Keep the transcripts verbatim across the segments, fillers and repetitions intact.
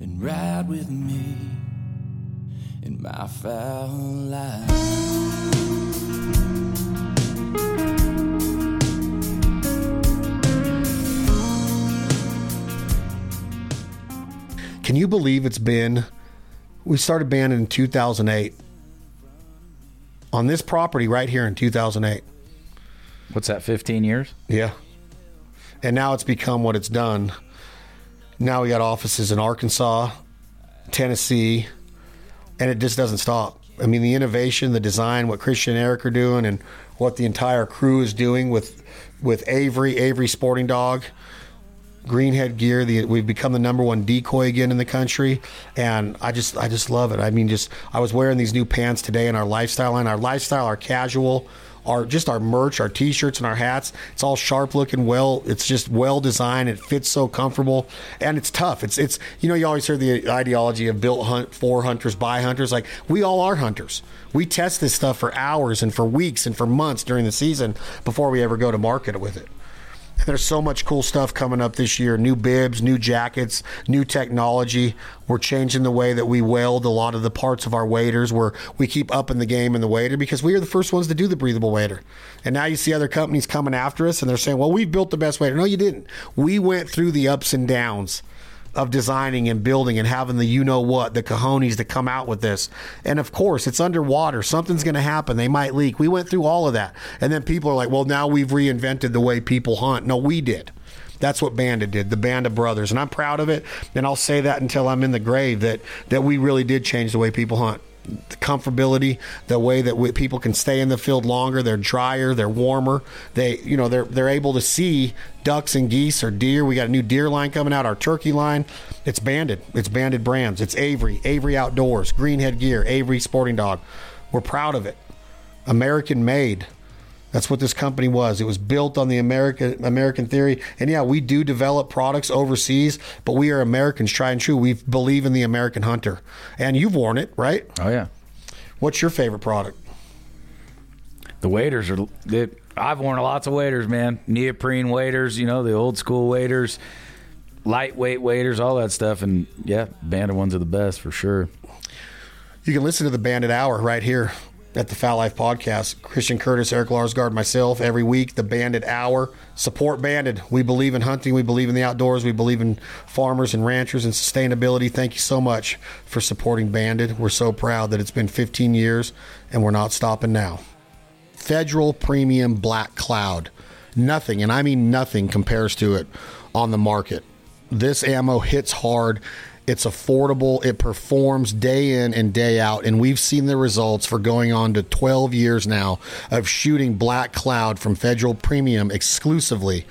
and ride with me in my foul life. Can you believe it's been, we started banding in two thousand eight on this property right here in two thousand eight. What's that, fifteen years? Yeah. And now it's become what it's done. Now we got offices in Arkansas, Tennessee, and it just doesn't stop. I mean, the innovation, the design, what Christian and Eric are doing and what the entire crew is doing with, with Avery, Avery Sporting Dog, Greenhead Gear, the, we've become the number one decoy again in the country, and I just I just love it. I mean, just I was wearing these new pants today in our lifestyle line, our lifestyle, our casual, our just our merch, our T-shirts and our hats. It's all sharp looking, well, it's just well designed. It fits so comfortable, and it's tough. It's it's you know you always hear the ideology of built hunt for hunters by hunters. Like we all are hunters. We test this stuff for hours and for weeks and for months during the season before we ever go to market with it. There's so much cool stuff coming up this year. New bibs, new jackets, new technology. We're changing the way that we weld a lot of the parts of our waders. We're, we keep upping the game in the wader because we are the first ones to do the breathable wader. And now you see other companies coming after us, and they're saying, well, we built the best wader. No, you didn't. We went through the ups and downs of designing and building and having the you-know-what, the cojones to come out with this. And, of course, it's underwater. Something's going to happen. They might leak. We went through all of that. And then people are like, well, now we've reinvented the way people hunt. No, we did. That's what Banded did, the Band of Brothers. And I'm proud of it, and I'll say that until I'm in the grave, that, that we really did change the way people hunt. The comfortability, the way that we, people can stay in the field longer, they're drier, they're warmer, they you know they're they're able to see ducks and geese or deer. We got a new deer line coming out, our turkey line. It's Banded, it's Banded brands, it's Avery, Avery Outdoors, Greenhead Gear, Avery Sporting Dog. We're proud of it. American made. That's what this company was. It was built on the American American theory. And yeah, we do develop products overseas, but we are Americans, tried and true. We believe in the American hunter. And you've worn it, right? Oh, yeah. What's your favorite product? The waders are... They, I've worn lots of waders, man. Neoprene waders, you know, the old school waders, lightweight waders, all that stuff. And yeah, Banded ones are the best for sure. You can listen to the Banded Hour right here at the Foul Life Podcast. Christian Curtis, Eric Larsgaard, myself, every week, the Banded Hour. Support Banded. We believe in hunting. We believe in the outdoors. We believe in farmers and ranchers and sustainability. Thank you so much for supporting Banded. We're so proud that it's been fifteen years, and we're not stopping now. Federal Premium Black Cloud. Nothing, and I mean nothing, compares to it on the market. This ammo hits hard. It's affordable. It performs day in and day out. And we've seen the results for going on to twelve years now of shooting Black Cloud from Federal Premium exclusively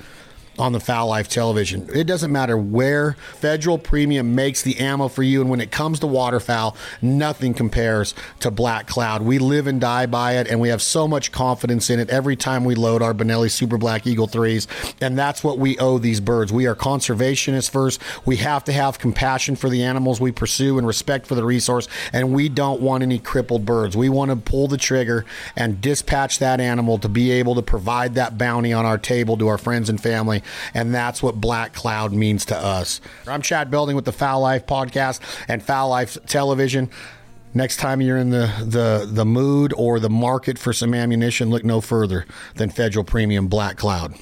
on the Foul Life television. It doesn't matter where, Federal Premium makes the ammo for you. And when it comes to waterfowl, nothing compares to Black Cloud. We live and die by it, and we have so much confidence in it every time we load our Benelli Super Black Eagle threes. And that's what we owe these birds. We are conservationists first. We have to have compassion for the animals we pursue and respect for the resource, and we don't want any crippled birds. We want to pull the trigger and dispatch that animal to be able to provide that bounty on our table to our friends and family. And that's what Black Cloud means to us. I'm Chad Belding with the Foul Life Podcast and Foul Life Television. Next time you're in the, the, the mood or the market for some ammunition, look no further than Federal Premium Black Cloud.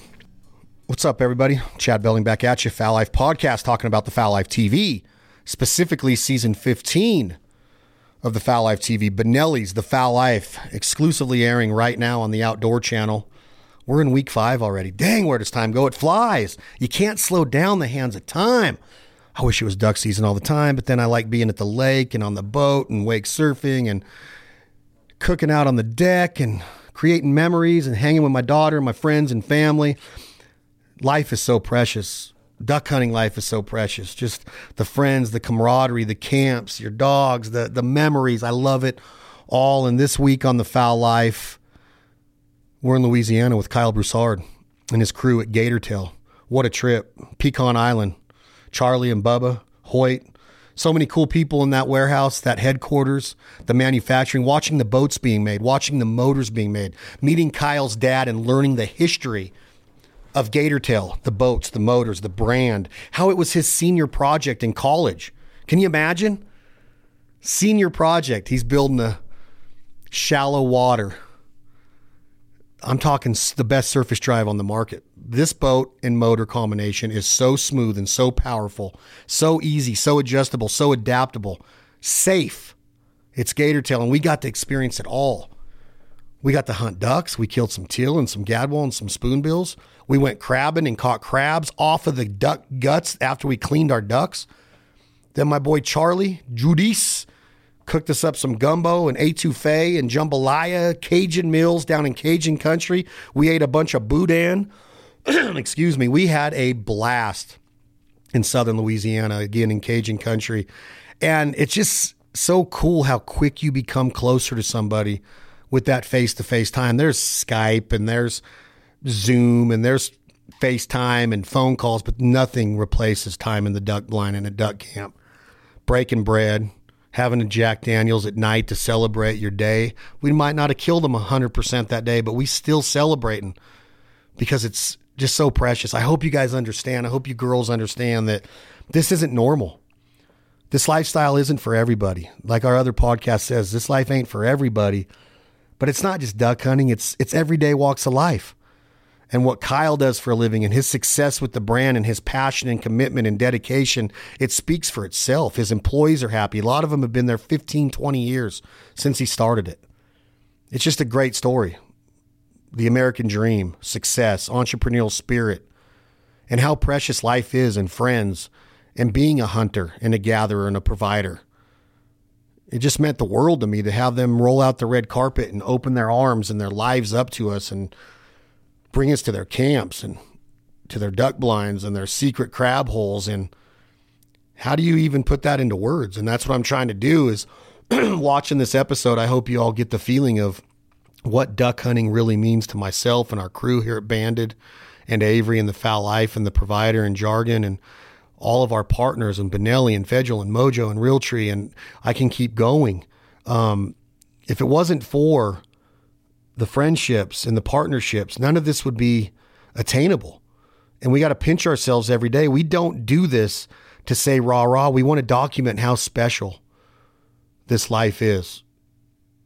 What's up, everybody? Chad Belding back at you. Foul Life Podcast, talking about the Foul Life T V, specifically Season fifteen of the Foul Life T V. Benelli's The Foul Life, exclusively airing right now on the Outdoor Channel. We're in week five already. Dang, where does time go? It flies. You can't slow down the hands of time. I wish it was duck season all the time, but then I like being at the lake and on the boat and wake surfing and cooking out on the deck and creating memories and hanging with my daughter and my friends and family. Life is so precious. Duck hunting life is so precious. Just the friends, the camaraderie, the camps, your dogs, the, the memories. I love it all. And this week on The Foul Life, we're in Louisiana with Kyle Broussard and his crew at Gatortail. What a trip. Pecan Island, Charlie and Bubba, Hoyt. So many cool people in that warehouse, that headquarters, the manufacturing, watching the boats being made, watching the motors being made, meeting Kyle's dad and learning the history of Gatortail, the boats, the motors, the brand, how it was his senior project in college. Can you imagine? Senior project. He's building a shallow water. I'm talking the best surface drive on the market. This boat and motor combination is so smooth and so powerful, so easy, so adjustable, so adaptable, safe. It's gator tail, and we got to experience it all. We got to hunt ducks. We killed some teal and some gadwall and some spoonbills. We went crabbing and caught crabs off of the duck guts after we cleaned our ducks. Then my boy Charlie Judice cooked us up some gumbo and etouffee and jambalaya, Cajun meals down in Cajun country. We ate a bunch of boudin. Excuse me. We had a blast in southern Louisiana, again in Cajun country. And it's just so cool how quick you become closer to somebody with that face-to-face time. There's Skype and there's Zoom and there's FaceTime and phone calls, but nothing replaces time in the duck blind and a duck camp. Breaking bread, having a Jack Daniels at night to celebrate your day. We might not have killed them one hundred percent that day, but we still celebrating because it's just so precious. I hope you guys understand. I hope you girls understand that this isn't normal. This lifestyle isn't for everybody. Like our other podcast says, this life ain't for everybody, but it's not just duck hunting. It's, it's everyday walks of life. And what Kyle does for a living and his success with the brand and his passion and commitment and dedication, it speaks for itself. His employees are happy. A lot of them have been there fifteen, twenty years since he started it. It's just a great story. The American dream, success, entrepreneurial spirit, and how precious life is and friends and being a hunter and a gatherer and a provider. It just meant the world to me to have them roll out the red carpet and open their arms and their lives up to us and bring us to their camps and to their duck blinds and their secret crab holes. And how do you even put that into words? And that's what I'm trying to do is watching this episode. I hope you all get the feeling of what duck hunting really means to myself and our crew here at Banded and Avery and the Fowl Life and the Provider and Jargon and all of our partners and Benelli and Federal and Mojo and Realtree. And I can keep going. Um, if it wasn't for the friendships and the partnerships, none of this would be attainable. And we got to pinch ourselves every day. We don't do this to say rah, rah. We want to document how special this life is.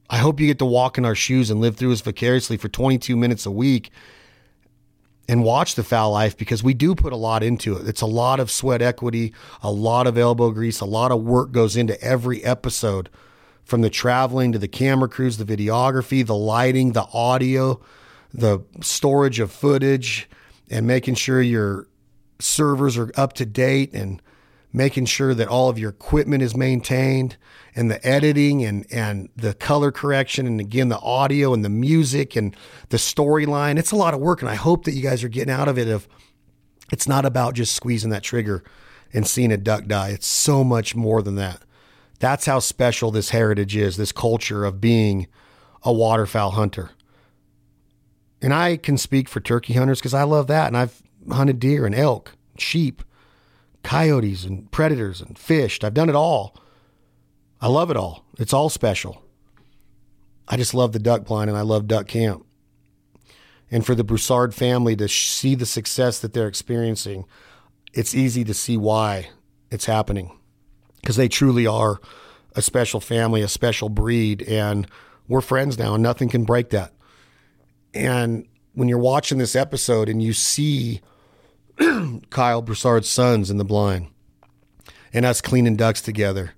I hope you get to walk in our shoes and live through us vicariously for twenty-two minutes a week and watch the Fowl Life, because we do put a lot into it. It's a lot of sweat equity, a lot of elbow grease, a lot of work goes into every episode. From the traveling to the camera crews, the videography, the lighting, the audio, the storage of footage, and making sure your servers are up to date and making sure that all of your equipment is maintained, and the editing and, and the color correction. And again, the audio and the music and the storyline. It's a lot of work. And I hope that you guys are getting out of it. If it's not about just squeezing that trigger and seeing a duck die, it's so much more than that. That's how special this heritage is, this culture of being a waterfowl hunter. And I can speak for turkey hunters because I love that. And I've hunted deer and elk, sheep, coyotes and predators and fished. I've done it all. I love it all. It's all special. I just love the duck blind and I love duck camp. And for the Broussard family to see the success that they're experiencing, it's easy to see why it's happening. Because they truly are a special family, a special breed, and we're friends now, and nothing can break that. And when you're watching this episode and you see Kyle Broussard's sons in the blind and us cleaning ducks together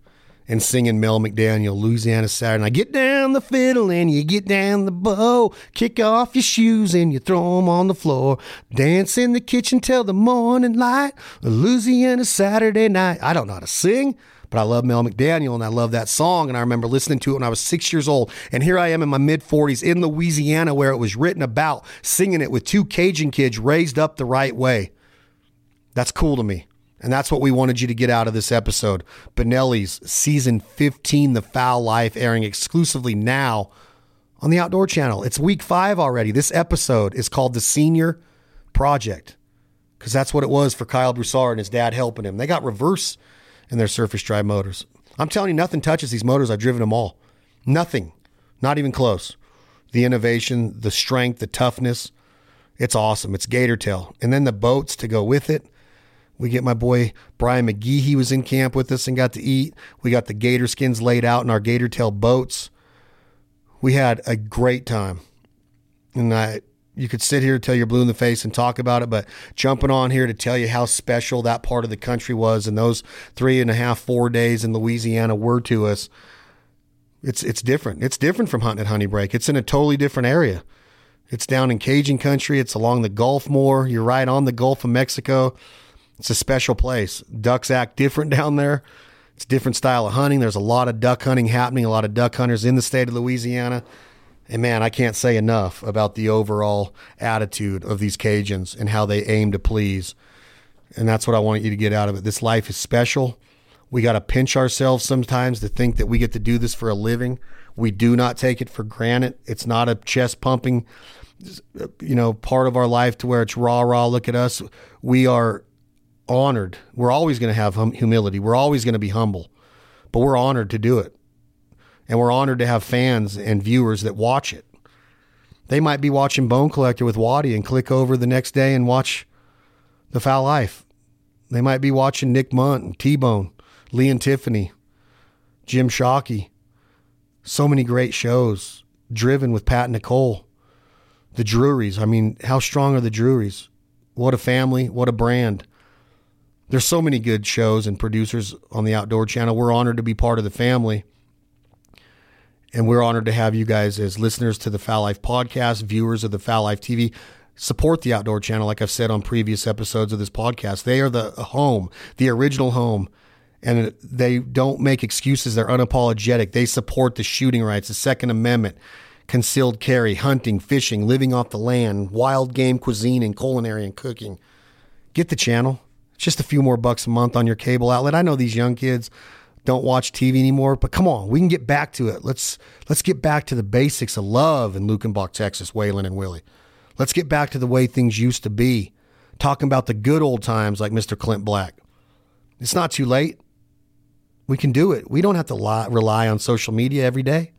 and singing Mel McDaniel, Louisiana Saturday Night, get down the fiddle and you get down the bow, kick off your shoes and you throw them on the floor, dance in the kitchen till the morning light, Louisiana Saturday Night. I don't know how to sing, but I love Mel McDaniel and I love that song. And I remember listening to it when I was six years old. And here I am in my mid forties in Louisiana where it was written about, singing it with two Cajun kids raised up the right way. That's cool to me. And that's what we wanted you to get out of this episode. Benelli's Season fifteen, The Fowl Life, airing exclusively now on the Outdoor Channel. It's week five already. This episode is called The Senior Project because that's what it was for Kyle Broussard and his dad helping him. They got reverse in their surface drive motors. I'm telling you, nothing touches these motors. I've driven them all. Nothing. Not even close. The innovation, the strength, the toughness. It's awesome. It's gator tail. And then the boats to go with it. We get my boy Brian McGee. He was in camp with us and got to eat. We got the gator skins laid out in our gator tail boats. We had a great time. And I, you could sit here till you're blue in the face and talk about it, but jumping on here to tell you how special that part of the country was, and those three and a half, four days in Louisiana were to us. It's it's different. It's different from hunting at Honey Break. It's in a totally different area. It's down in Cajun country. It's along the Gulf more. You're right on the Gulf of Mexico. It's a special place. Ducks act different down there. It's a different style of hunting. There's a lot of duck hunting happening, a lot of duck hunters in the state of Louisiana. And man, I can't say enough about the overall attitude of these Cajuns and how they aim to please. And that's what I want you to get out of it. This life is special. We got to pinch ourselves sometimes to think that we get to do this for a living. We do not take it for granted. It's not a chest pumping, you know, part of our life to where it's raw, raw. Look at us. We are honored. We're always going to have hum- humility. We're always going to be humble, but we're honored to do it. And we're honored to have fans and viewers that watch it. They might be watching Bone Collector with Waddy and click over the next day and watch The Foul Life. They might be watching Nick Munt and T-Bone, Lee and Tiffany, Jim Shockey. So many great shows. Driven with Pat and Nicole. The Drewries. I mean, how strong are the Drewries? What a family. What a brand. There's so many good shows and producers on the Outdoor Channel. We're honored to be part of the family. And we're honored to have you guys as listeners to the Foul Life podcast, viewers of the Foul Life T V. Support the Outdoor Channel, like I've said on previous episodes of this podcast. They are the home, the original home. And they don't make excuses. They're unapologetic. They support the shooting rights, the Second Amendment, concealed carry, hunting, fishing, living off the land, wild game cuisine, and culinary and cooking. Get the channel. It's just a few more bucks a month on your cable outlet. I know these young kids don't watch T V anymore, but come on, we can get back to it. Let's let's get back to the basics of love in Lukenbach, Texas, Waylon and Willie. Let's get back to the way things used to be. Talking about the good old times like Mister Clint Black. It's not too late. We can do it. We don't have to lie, rely on social media every day.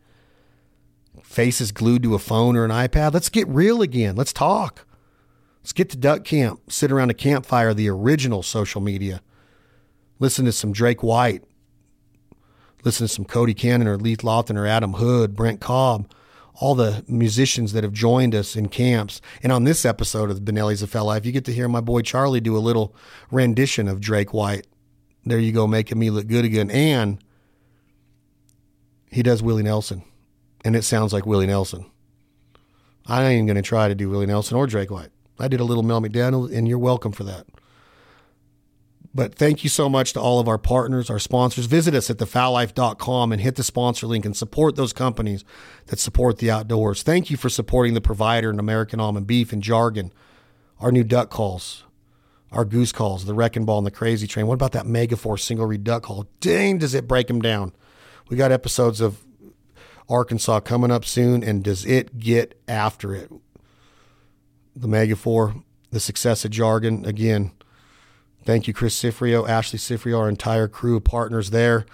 Faces glued to a phone or an iPad. Let's get real again. Let's talk. Let's get to duck camp. Sit around a campfire, the original social media. Listen to some Drake White. Listen to some Cody Cannon or Leith Lofton or Adam Hood, Brent Cobb, all the musicians that have joined us in camps. And on this episode of the Benelli's of Foul Life, you get to hear my boy Charlie do a little rendition of Drake White. There you go, making me look good again. And he does Willie Nelson, and it sounds like Willie Nelson. I ain't even going to try to do Willie Nelson or Drake White. I did a little Mel McDaniel, and you're welcome for that. But thank you so much to all of our partners, our sponsors. Visit us at the foul life dot com and hit the sponsor link and support those companies that support the outdoors. Thank you for supporting The Provider and American Almond Beef and Jargon, our new duck calls, our goose calls, the Wrecking Ball and the Crazy Train. What about that Megaforce single reed duck call? Dang, does it break them down? We got episodes of Arkansas coming up soon, and does it get after it? The Megaforce, the success of Jargon, again, thank you, Chris Cifrio, Ashley Cifrio, our entire crew of partners there.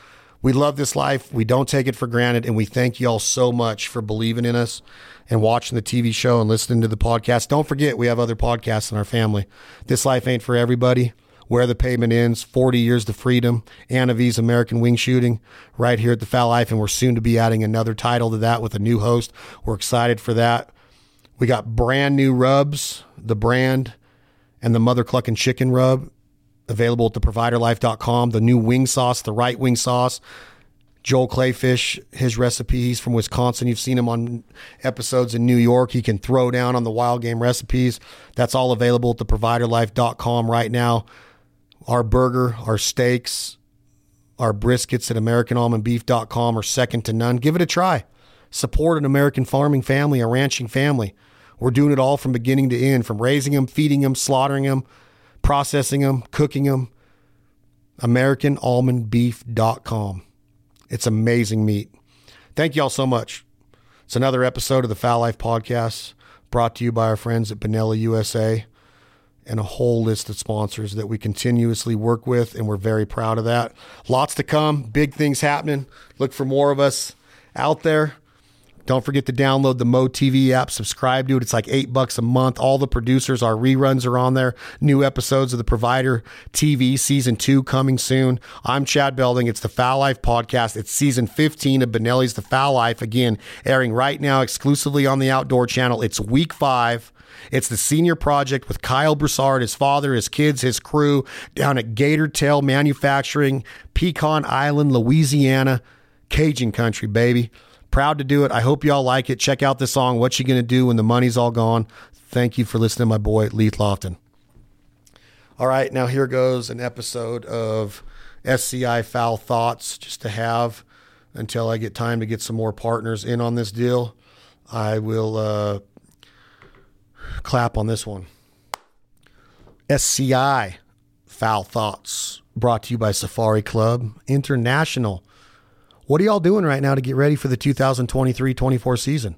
We love this life. We don't take it for granted. And we thank you all so much for believing in us and watching the T V show and listening to the podcast. Don't forget, we have other podcasts in our family. This Life Ain't For Everybody, Where the Pavement Ends, forty years to Freedom, Anna V's American Wing Shooting, right here at The Foul Life. And we're soon to be adding another title to that with a new host. We're excited for that. We got brand new rubs, the brand and the Mother Cluckin' Chicken Rub, available at the provider life dot com. The new wing sauce, the right wing sauce. Joel Clayfish, his recipe, he's from Wisconsin. You've seen him on episodes in New York. He can throw down on the wild game recipes. That's all available at the provider life dot com right now. Our burger, our steaks, our briskets at american almond beef dot com are second to none. Give it a try. Support an American farming family, a ranching family. We're doing it all from beginning to end, from raising them, feeding them, slaughtering them, processing them, cooking them. American almond beef dot com. It's amazing meat. Thank y'all so much. It's another episode of the Foul Life Podcast brought to you by our friends at Benelli U S A and a whole list of sponsors that we continuously work with, and we're very proud of that. Lots to come. Big things happening. Look for more of us out there. Don't forget to download the MoTV app, subscribe to it. It's like eight bucks a month. All the producers, our reruns are on there. New episodes of The Provider T V season two coming soon. I'm Chad Belding. It's the Fowl Life Podcast. It's season fifteen of Benelli's The Fowl Life. Again, airing right now exclusively on the Outdoor Channel. It's week five. It's the senior project with Kyle Broussard, his father, his kids, his crew down at Gator Tail Manufacturing, Pecan Island, Louisiana, Cajun country, baby. Proud to do it. I hope y'all like it. Check out the song, What You Gonna Do When the Money's All Gone. Thank you for listening, my boy, Leith Lofton. All right, now here goes an episode of S C I Foul Thoughts, just to have until I get time to get some more partners in on this deal. I will... uh clap on this one. S C I Foul Thoughts brought to you by Safari Club International. What are y'all doing right now to get ready for the two thousand twenty-three twenty-four season?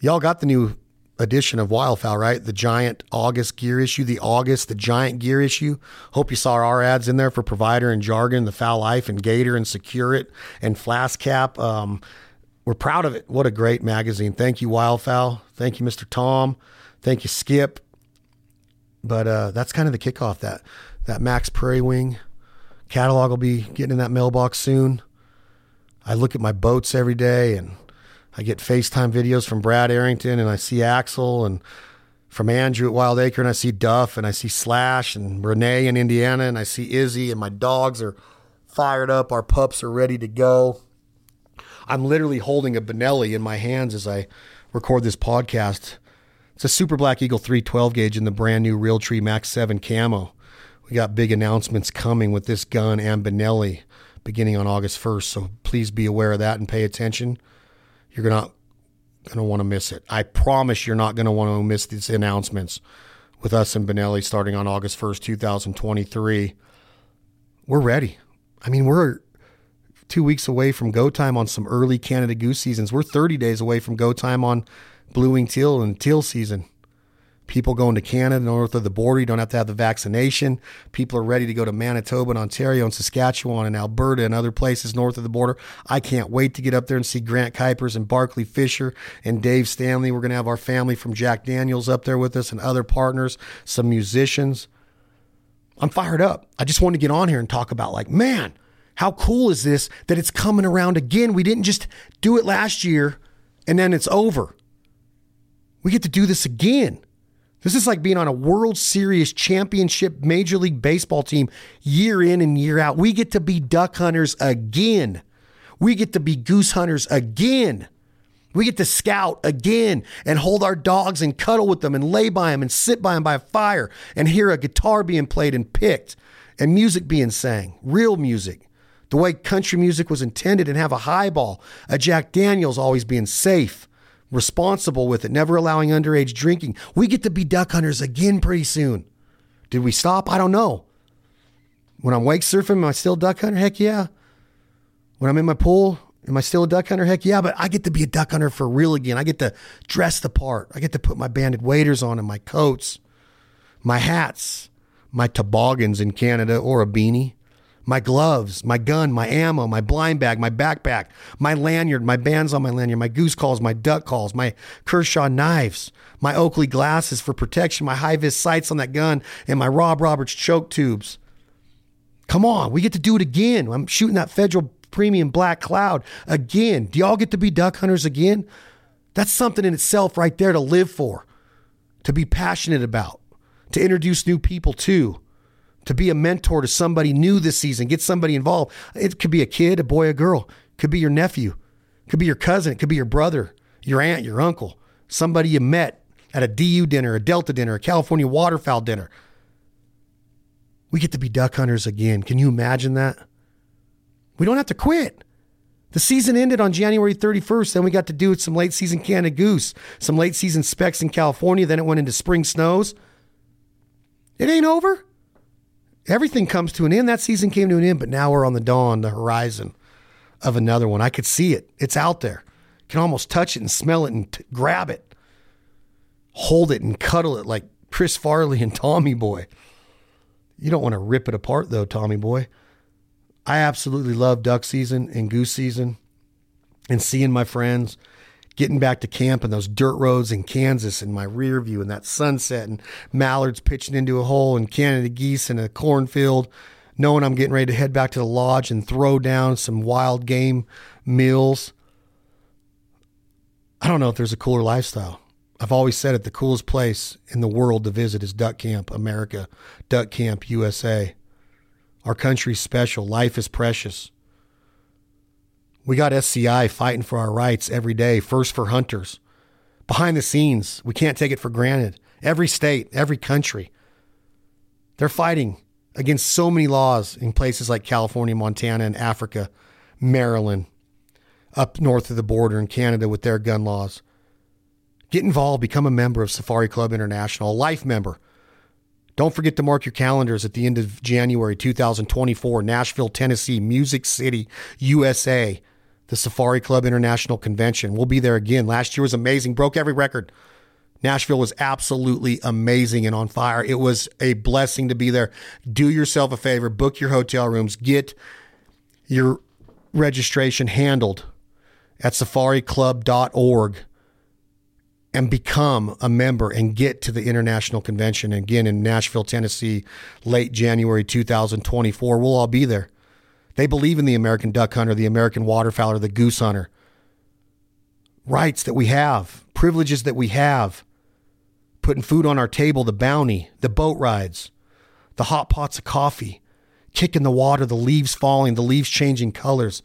Y'all got the new edition of Wildfowl, right? The giant August gear issue, the August, the giant gear issue. Hope you saw our ads in there for Provider and Jargon, the Foul Life and Gator and Secure It and Flask Cap. Um, we're proud of it. What a great magazine. Thank you, Wildfowl. Thank you, Mister Tom. Thank you, Skip. But uh, that's kind of the kickoff. That that Max Prairie Wing catalog will be getting in that mailbox soon. I look at my boats every day, and I get FaceTime videos from Brad Arrington, and I see Axel, and from Andrew at Wild Acre, and I see Duff, and I see Slash, and Renee in Indiana, and I see Izzy, and my dogs are fired up. Our pups are ready to go. I'm literally holding a Benelli in my hands as I record this podcast. It's a Super Black Eagle three twelve gauge in the brand new Realtree Max seven Camo. We got big announcements coming with this gun and Benelli beginning on August first, so please be aware of that and pay attention. You're not going to want to miss it. I promise you're not going to want to miss these announcements with us and Benelli starting on August first, twenty twenty-three. We're ready. I mean, we're two weeks away from go time on some early Canada Goose seasons. We're thirty days away from go time on blueing teal and teal season. People going to Canada, north of the border, you don't have to have the vaccination. People are ready to go to Manitoba and Ontario and Saskatchewan and Alberta and other places north of the border. I can't wait to get up there and see Grant Kuipers and Barkley Fisher and Dave Stanley. We're going to have our family from Jack Daniels up there with us and other partners, some musicians. I'm fired up. I just wanted to get on here and talk about, like, man, how cool is this that it's coming around again? We didn't just do it last year and then it's over. We get to do this again. This is like being on a World Series championship Major League Baseball team year in and year out. We get to be duck hunters again. We get to be goose hunters again. We get to scout again and hold our dogs and cuddle with them and lay by them and sit by them by a fire and hear a guitar being played and picked and music being sang, real music, the way country music was intended, and have a highball, a Jack Daniels, always being safe, responsible with it, never allowing underage drinking. We get to be duck hunters again pretty soon. Did we stop? I don't know. When I'm wake surfing, am I still a duck hunter? Heck yeah. When I'm in my pool, am I still a duck hunter? Heck yeah. But I get to be a duck hunter for real again. I get to dress the part. I get to put my banded waders on and my coats, my hats, my toboggans in Canada, or a beanie, my gloves, my gun, my ammo, my blind bag, my backpack, my lanyard, my bands on my lanyard, my goose calls, my duck calls, my Kershaw knives, my Oakley glasses for protection, my high-vis sights on that gun, and my Rob Roberts choke tubes. Come on, we get to do it again. I'm shooting that Federal Premium Black Cloud again. Do y'all get to be duck hunters again? That's something in itself right there to live for, to be passionate about, to introduce new people to, to be a mentor to somebody new this season. Get somebody involved. It could be a kid, a boy, a girl. It could be your nephew. It could be your cousin. It could be your brother, your aunt, your uncle, somebody you met at a D U dinner, a Delta dinner, a California waterfowl dinner. We get to be duck hunters again. Can you imagine that? We don't have to quit. The season ended on January thirty-first. Then we got to do some late season Canada Goose, some late season specs in California. Then it went into spring snows. It ain't over. Everything comes to an end. That season came to an end, but now we're on the dawn, the horizon of another one. I could see it. It's out there. Can almost touch it and smell it and t- grab it. Hold it and cuddle it like Chris Farley and Tommy Boy. You don't want to rip it apart, though, Tommy Boy. I absolutely love duck season and goose season and seeing my friends, getting back to camp and those dirt roads in Kansas and my rear view and that sunset and mallards pitching into a hole and Canada geese in a cornfield, knowing I'm getting ready to head back to the lodge and throw down some wild game meals. I don't know if there's a cooler lifestyle. I've always said it, the coolest place in the world to visit is Duck Camp America, Duck Camp U S A. Our country's special. Life is precious. We got S C I fighting for our rights every day, first for hunters. Behind the scenes, we can't take it for granted. Every state, every country, they're fighting against so many laws in places like California, Montana, and Africa, Maryland, up north of the border in Canada with their gun laws. Get involved. Become a member of Safari Club International, a life member. Don't forget to mark your calendars at the end of January two thousand twenty-four, Nashville, Tennessee, Music City, U S A, the Safari Club International Convention. We'll be there again. Last year was amazing. Broke every record. Nashville was absolutely amazing and on fire. It was a blessing to be there. Do yourself a favor. Book your hotel rooms. Get your registration handled at safari club dot org. And become a member and get to the international convention again in Nashville, Tennessee, late January two thousand twenty-four. We'll all be there. They believe in the American duck hunter, the American waterfowler, the goose hunter. Rights that we have, privileges that we have, putting food on our table, the bounty, the boat rides, the hot pots of coffee, kicking the water, the leaves falling, the leaves changing colors,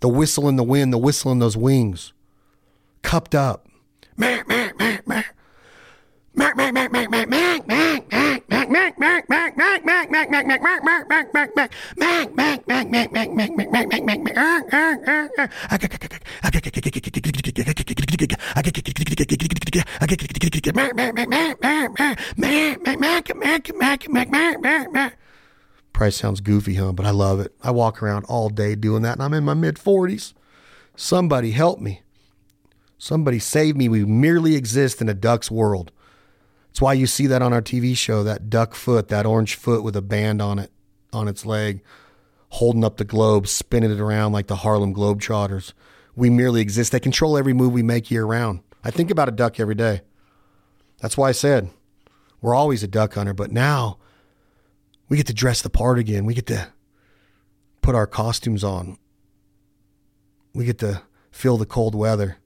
the whistle in the wind, the whistle in those wings, cupped up. Probably sounds goofy, huh? But I love it. I walk around all day doing that, and I'm in my mid forties. Somebody help me. Somebody save me. We merely exist in a duck's world. That's why you see that on our T V show, that duck foot, that orange foot with a band on it, on its leg, holding up the globe, spinning it around like the Harlem Globetrotters. We merely exist. They control every move we make year round. I think about a duck every day. That's why I said we're always a duck hunter, but now we get to dress the part again. We get to put our costumes on. We get to feel the cold weather.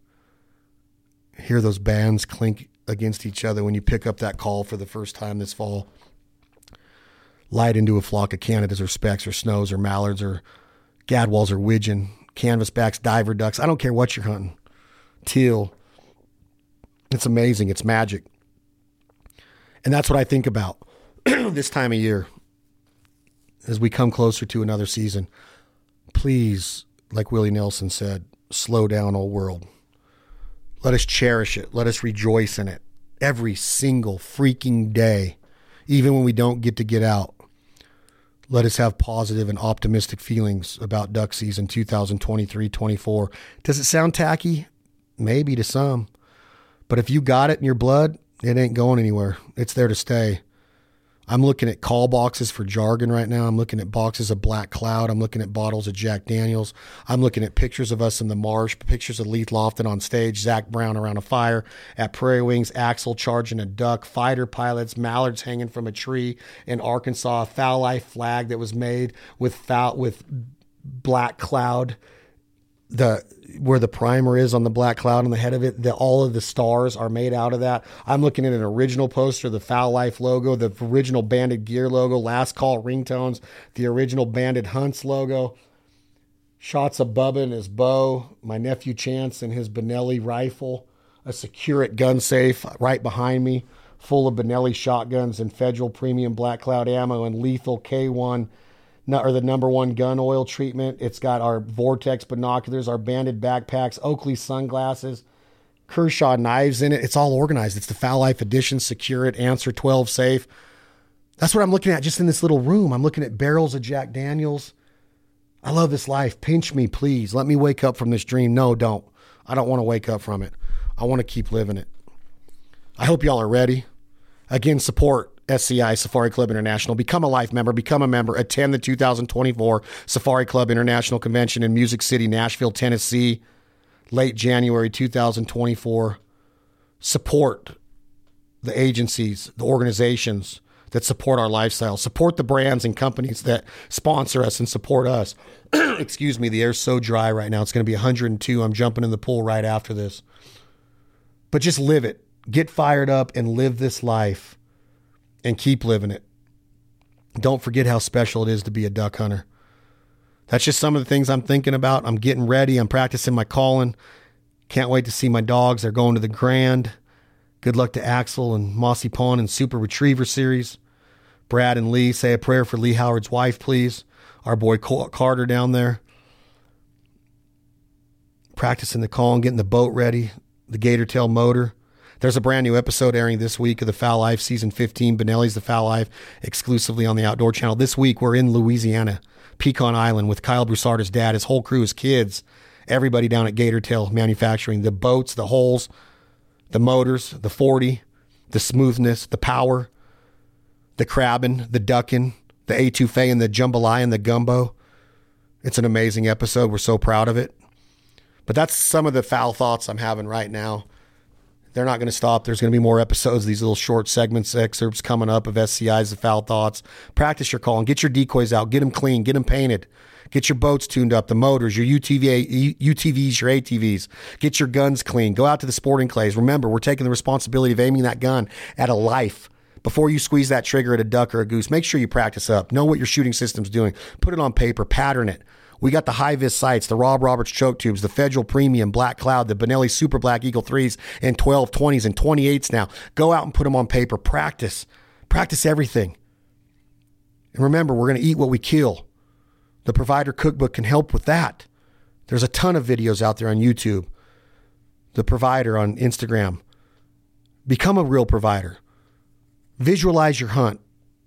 Hear those bands clink against each other when you pick up that call for the first time this fall. Light into a flock of Canadas or specks or snows or mallards or gadwalls or widgeon, canvasbacks, diver ducks. I don't care what you're hunting. Teal. It's amazing. It's magic. And that's what I think about this time of year as we come closer to another season. Please, like Willie Nelson said, slow down, old world. Let us cherish it. Let us rejoice in it every single freaking day, even when we don't get to get out. Let us have positive and optimistic feelings about duck season two thousand twenty-three twenty-four. Does it sound tacky? Maybe to some. But if you got it in your blood, it ain't going anywhere. It's there to stay. I'm looking at call boxes for jargon right now. I'm looking at boxes of Black Cloud. I'm looking at bottles of Jack Daniels. I'm looking at pictures of us in the marsh, pictures of Leith Lofton on stage, Zach Brown around a fire, at Prairie Wings, Axel charging a duck, fighter pilots, mallards hanging from a tree in Arkansas, a foul life flag that was made with foul, with Black Cloud, the where the primer is on the Black Cloud on the head of it, that all of the stars are made out of that. I'm looking at an original poster, the Foul Life logo, the original Banded Gear logo, Last Call ringtones, the original Banded Hunts logo, shots of Bubba and his bow, my nephew Chance and his Benelli rifle, a Secureit gun safe right behind me, full of Benelli shotguns and Federal Premium Black Cloud ammo and lethal K one or the number one gun oil treatment. It's got our Vortex binoculars, our Banded backpacks, Oakley sunglasses, Kershaw knives in it. It's all organized. It's the Foul Life edition, Secureit, Answer twelve safe. That's what I'm looking at just in this little room. I'm looking at barrels of Jack Daniels. I love this life. Pinch me, please. Let me wake up from this dream. No, don't. I don't want to wake up from it. I want to keep living it. I hope y'all are ready. Again, support S C I Safari Club International. Become a life member. Become a member. Attend the two thousand twenty-four Safari Club International Convention in Music City, Nashville, Tennessee. late January two thousand twenty-four, support the agencies, the organizations that support our lifestyle, support the brands and companies that sponsor us and support us. Excuse me, the air's so dry right now. It's going to be one hundred two. I'm jumping in the pool right after this. But just live it. Get fired up and live this life and keep living it. Don't forget how special it is to be a duck hunter. That's just some of the things I'm thinking about. I'm getting ready. I'm practicing my calling. Can't wait to see my dogs. They're going to the Grand. Good luck to Axel and Mossy Pawn and Super Retriever Series. Brad and Lee, say a prayer for Lee Howard's wife, please. Our boy Carter down there. Practicing the call and getting the boat ready. The gator tail motor. There's a brand new episode airing this week of The Fowl Life, Season fifteen, Benelli's The Fowl Life, exclusively on the Outdoor Channel. This week, we're in Louisiana, Pecan Island, with Kyle Broussard, his dad, his whole crew, his kids, everybody down at Gator Tail Manufacturing, the boats, the holes, the motors, the forty, the smoothness, the power, the crabbing, the ducking, the étouffée and the jambalaya and the gumbo. It's an amazing episode. We're so proud of it. But that's some of the foul thoughts I'm having right now. They're not going to stop. There's going to be more episodes, these little short segments, excerpts coming up of S C I's The Foul Thoughts. Practice your call and get your decoys out. Get them clean. Get them painted. Get your boats tuned up, the motors, your U T V, U T Vs, your A T Vs. Get your guns clean. Go out to the sporting clays. Remember, we're taking the responsibility of aiming that gun at a life. Before you squeeze that trigger at a duck or a goose, make sure you practice up. Know what your shooting system's doing. Put it on paper. Pattern it. We got the high-vis sights, the Rob Roberts choke tubes, the Federal Premium Black Cloud, the Benelli Super Black Eagle threes and twelve twenties and twenty-eights now. Go out and put them on paper. Practice. Practice everything. And remember, we're going to eat what we kill. The Provider Cookbook can help with that. There's a ton of videos out there on YouTube. The Provider on Instagram. Become a real provider. Visualize your hunt.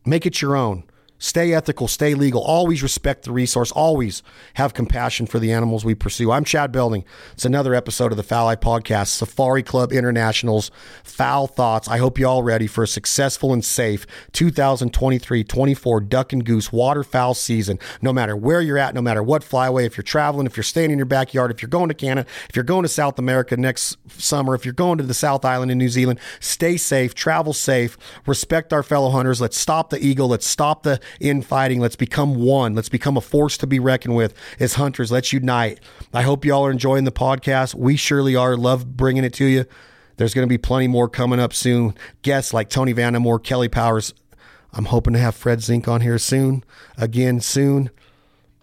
Make it your own. Stay ethical, stay legal, always respect the resource, always have compassion for the animals we pursue. I'm Chad Belding. It's another episode of the Fowl Life Podcast, Safari Club International's Foul Thoughts. I hope you all ready for a successful and safe two thousand twenty-three twenty-four duck and goose waterfowl season. No matter where you're at, no matter what flyway, if you're traveling, if you're staying in your backyard, if you're going to Canada, if you're going to South America next summer, if you're going to the South Island in New Zealand, stay safe, travel safe, respect our fellow hunters. Let's stop the ego. Let's stop the infighting. Let's become one. Let's become a force to be reckoned with as hunters. Let's unite. I hope y'all are enjoying the podcast. We surely are. Love bringing it to you. There's going to be plenty more coming up soon. Guests like Tony Vandamore, Kelly Powers. I'm hoping to have Fred Zink on here soon, again soon,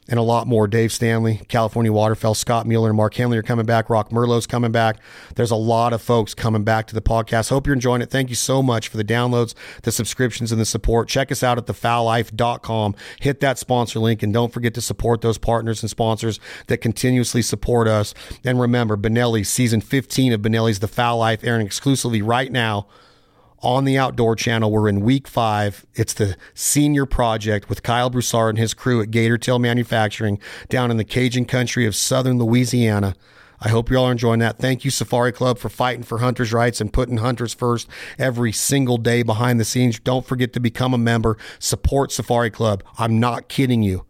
and a lot more. Dave Stanley, California Waterfowl, Scott Mueller, and Mark Hanley are coming back. Rock Merlot's coming back. There's a lot of folks coming back to the podcast. Hope you're enjoying it. Thank you so much for the downloads, the subscriptions, and the support. Check us out at the fowl life dot com. Hit that sponsor link, and don't forget to support those partners and sponsors that continuously support us. And remember, Benelli, Season fifteen of Benelli's The Fowl Life, airing exclusively right now on the Outdoor Channel. We're in week five. It's the senior project with Kyle Broussard and his crew at Gator Tail Manufacturing down in the Cajun country of southern Louisiana. I hope you all are enjoying that. Thank you, Safari Club, for fighting for hunters' rights and putting hunters first every single day behind the scenes. Don't forget to become a member. Support Safari Club. I'm not kidding you.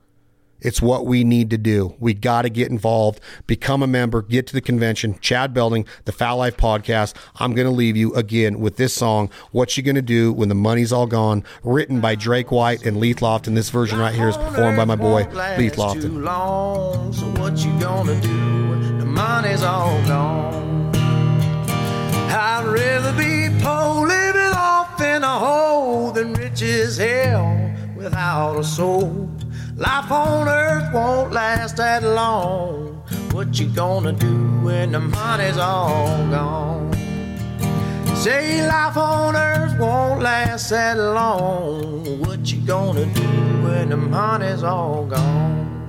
It's what we need to do. We got to get involved, become a member, get to the convention. Chad Belding, The Fowl Life Podcast. I'm going to leave you again with this song, What You Gonna Do When the Money's All Gone, written by Drake White and Leith Lofton. This version right here is performed by my boy, Leith Lofton. Too long, so what you gonna do when the money's all gone? I'd rather be poor living off in a hole than rich as hell without a soul. Life on earth won't last that long. What you gonna do when the money's all gone? Say life on earth won't last that long. What you gonna do when the money's all gone?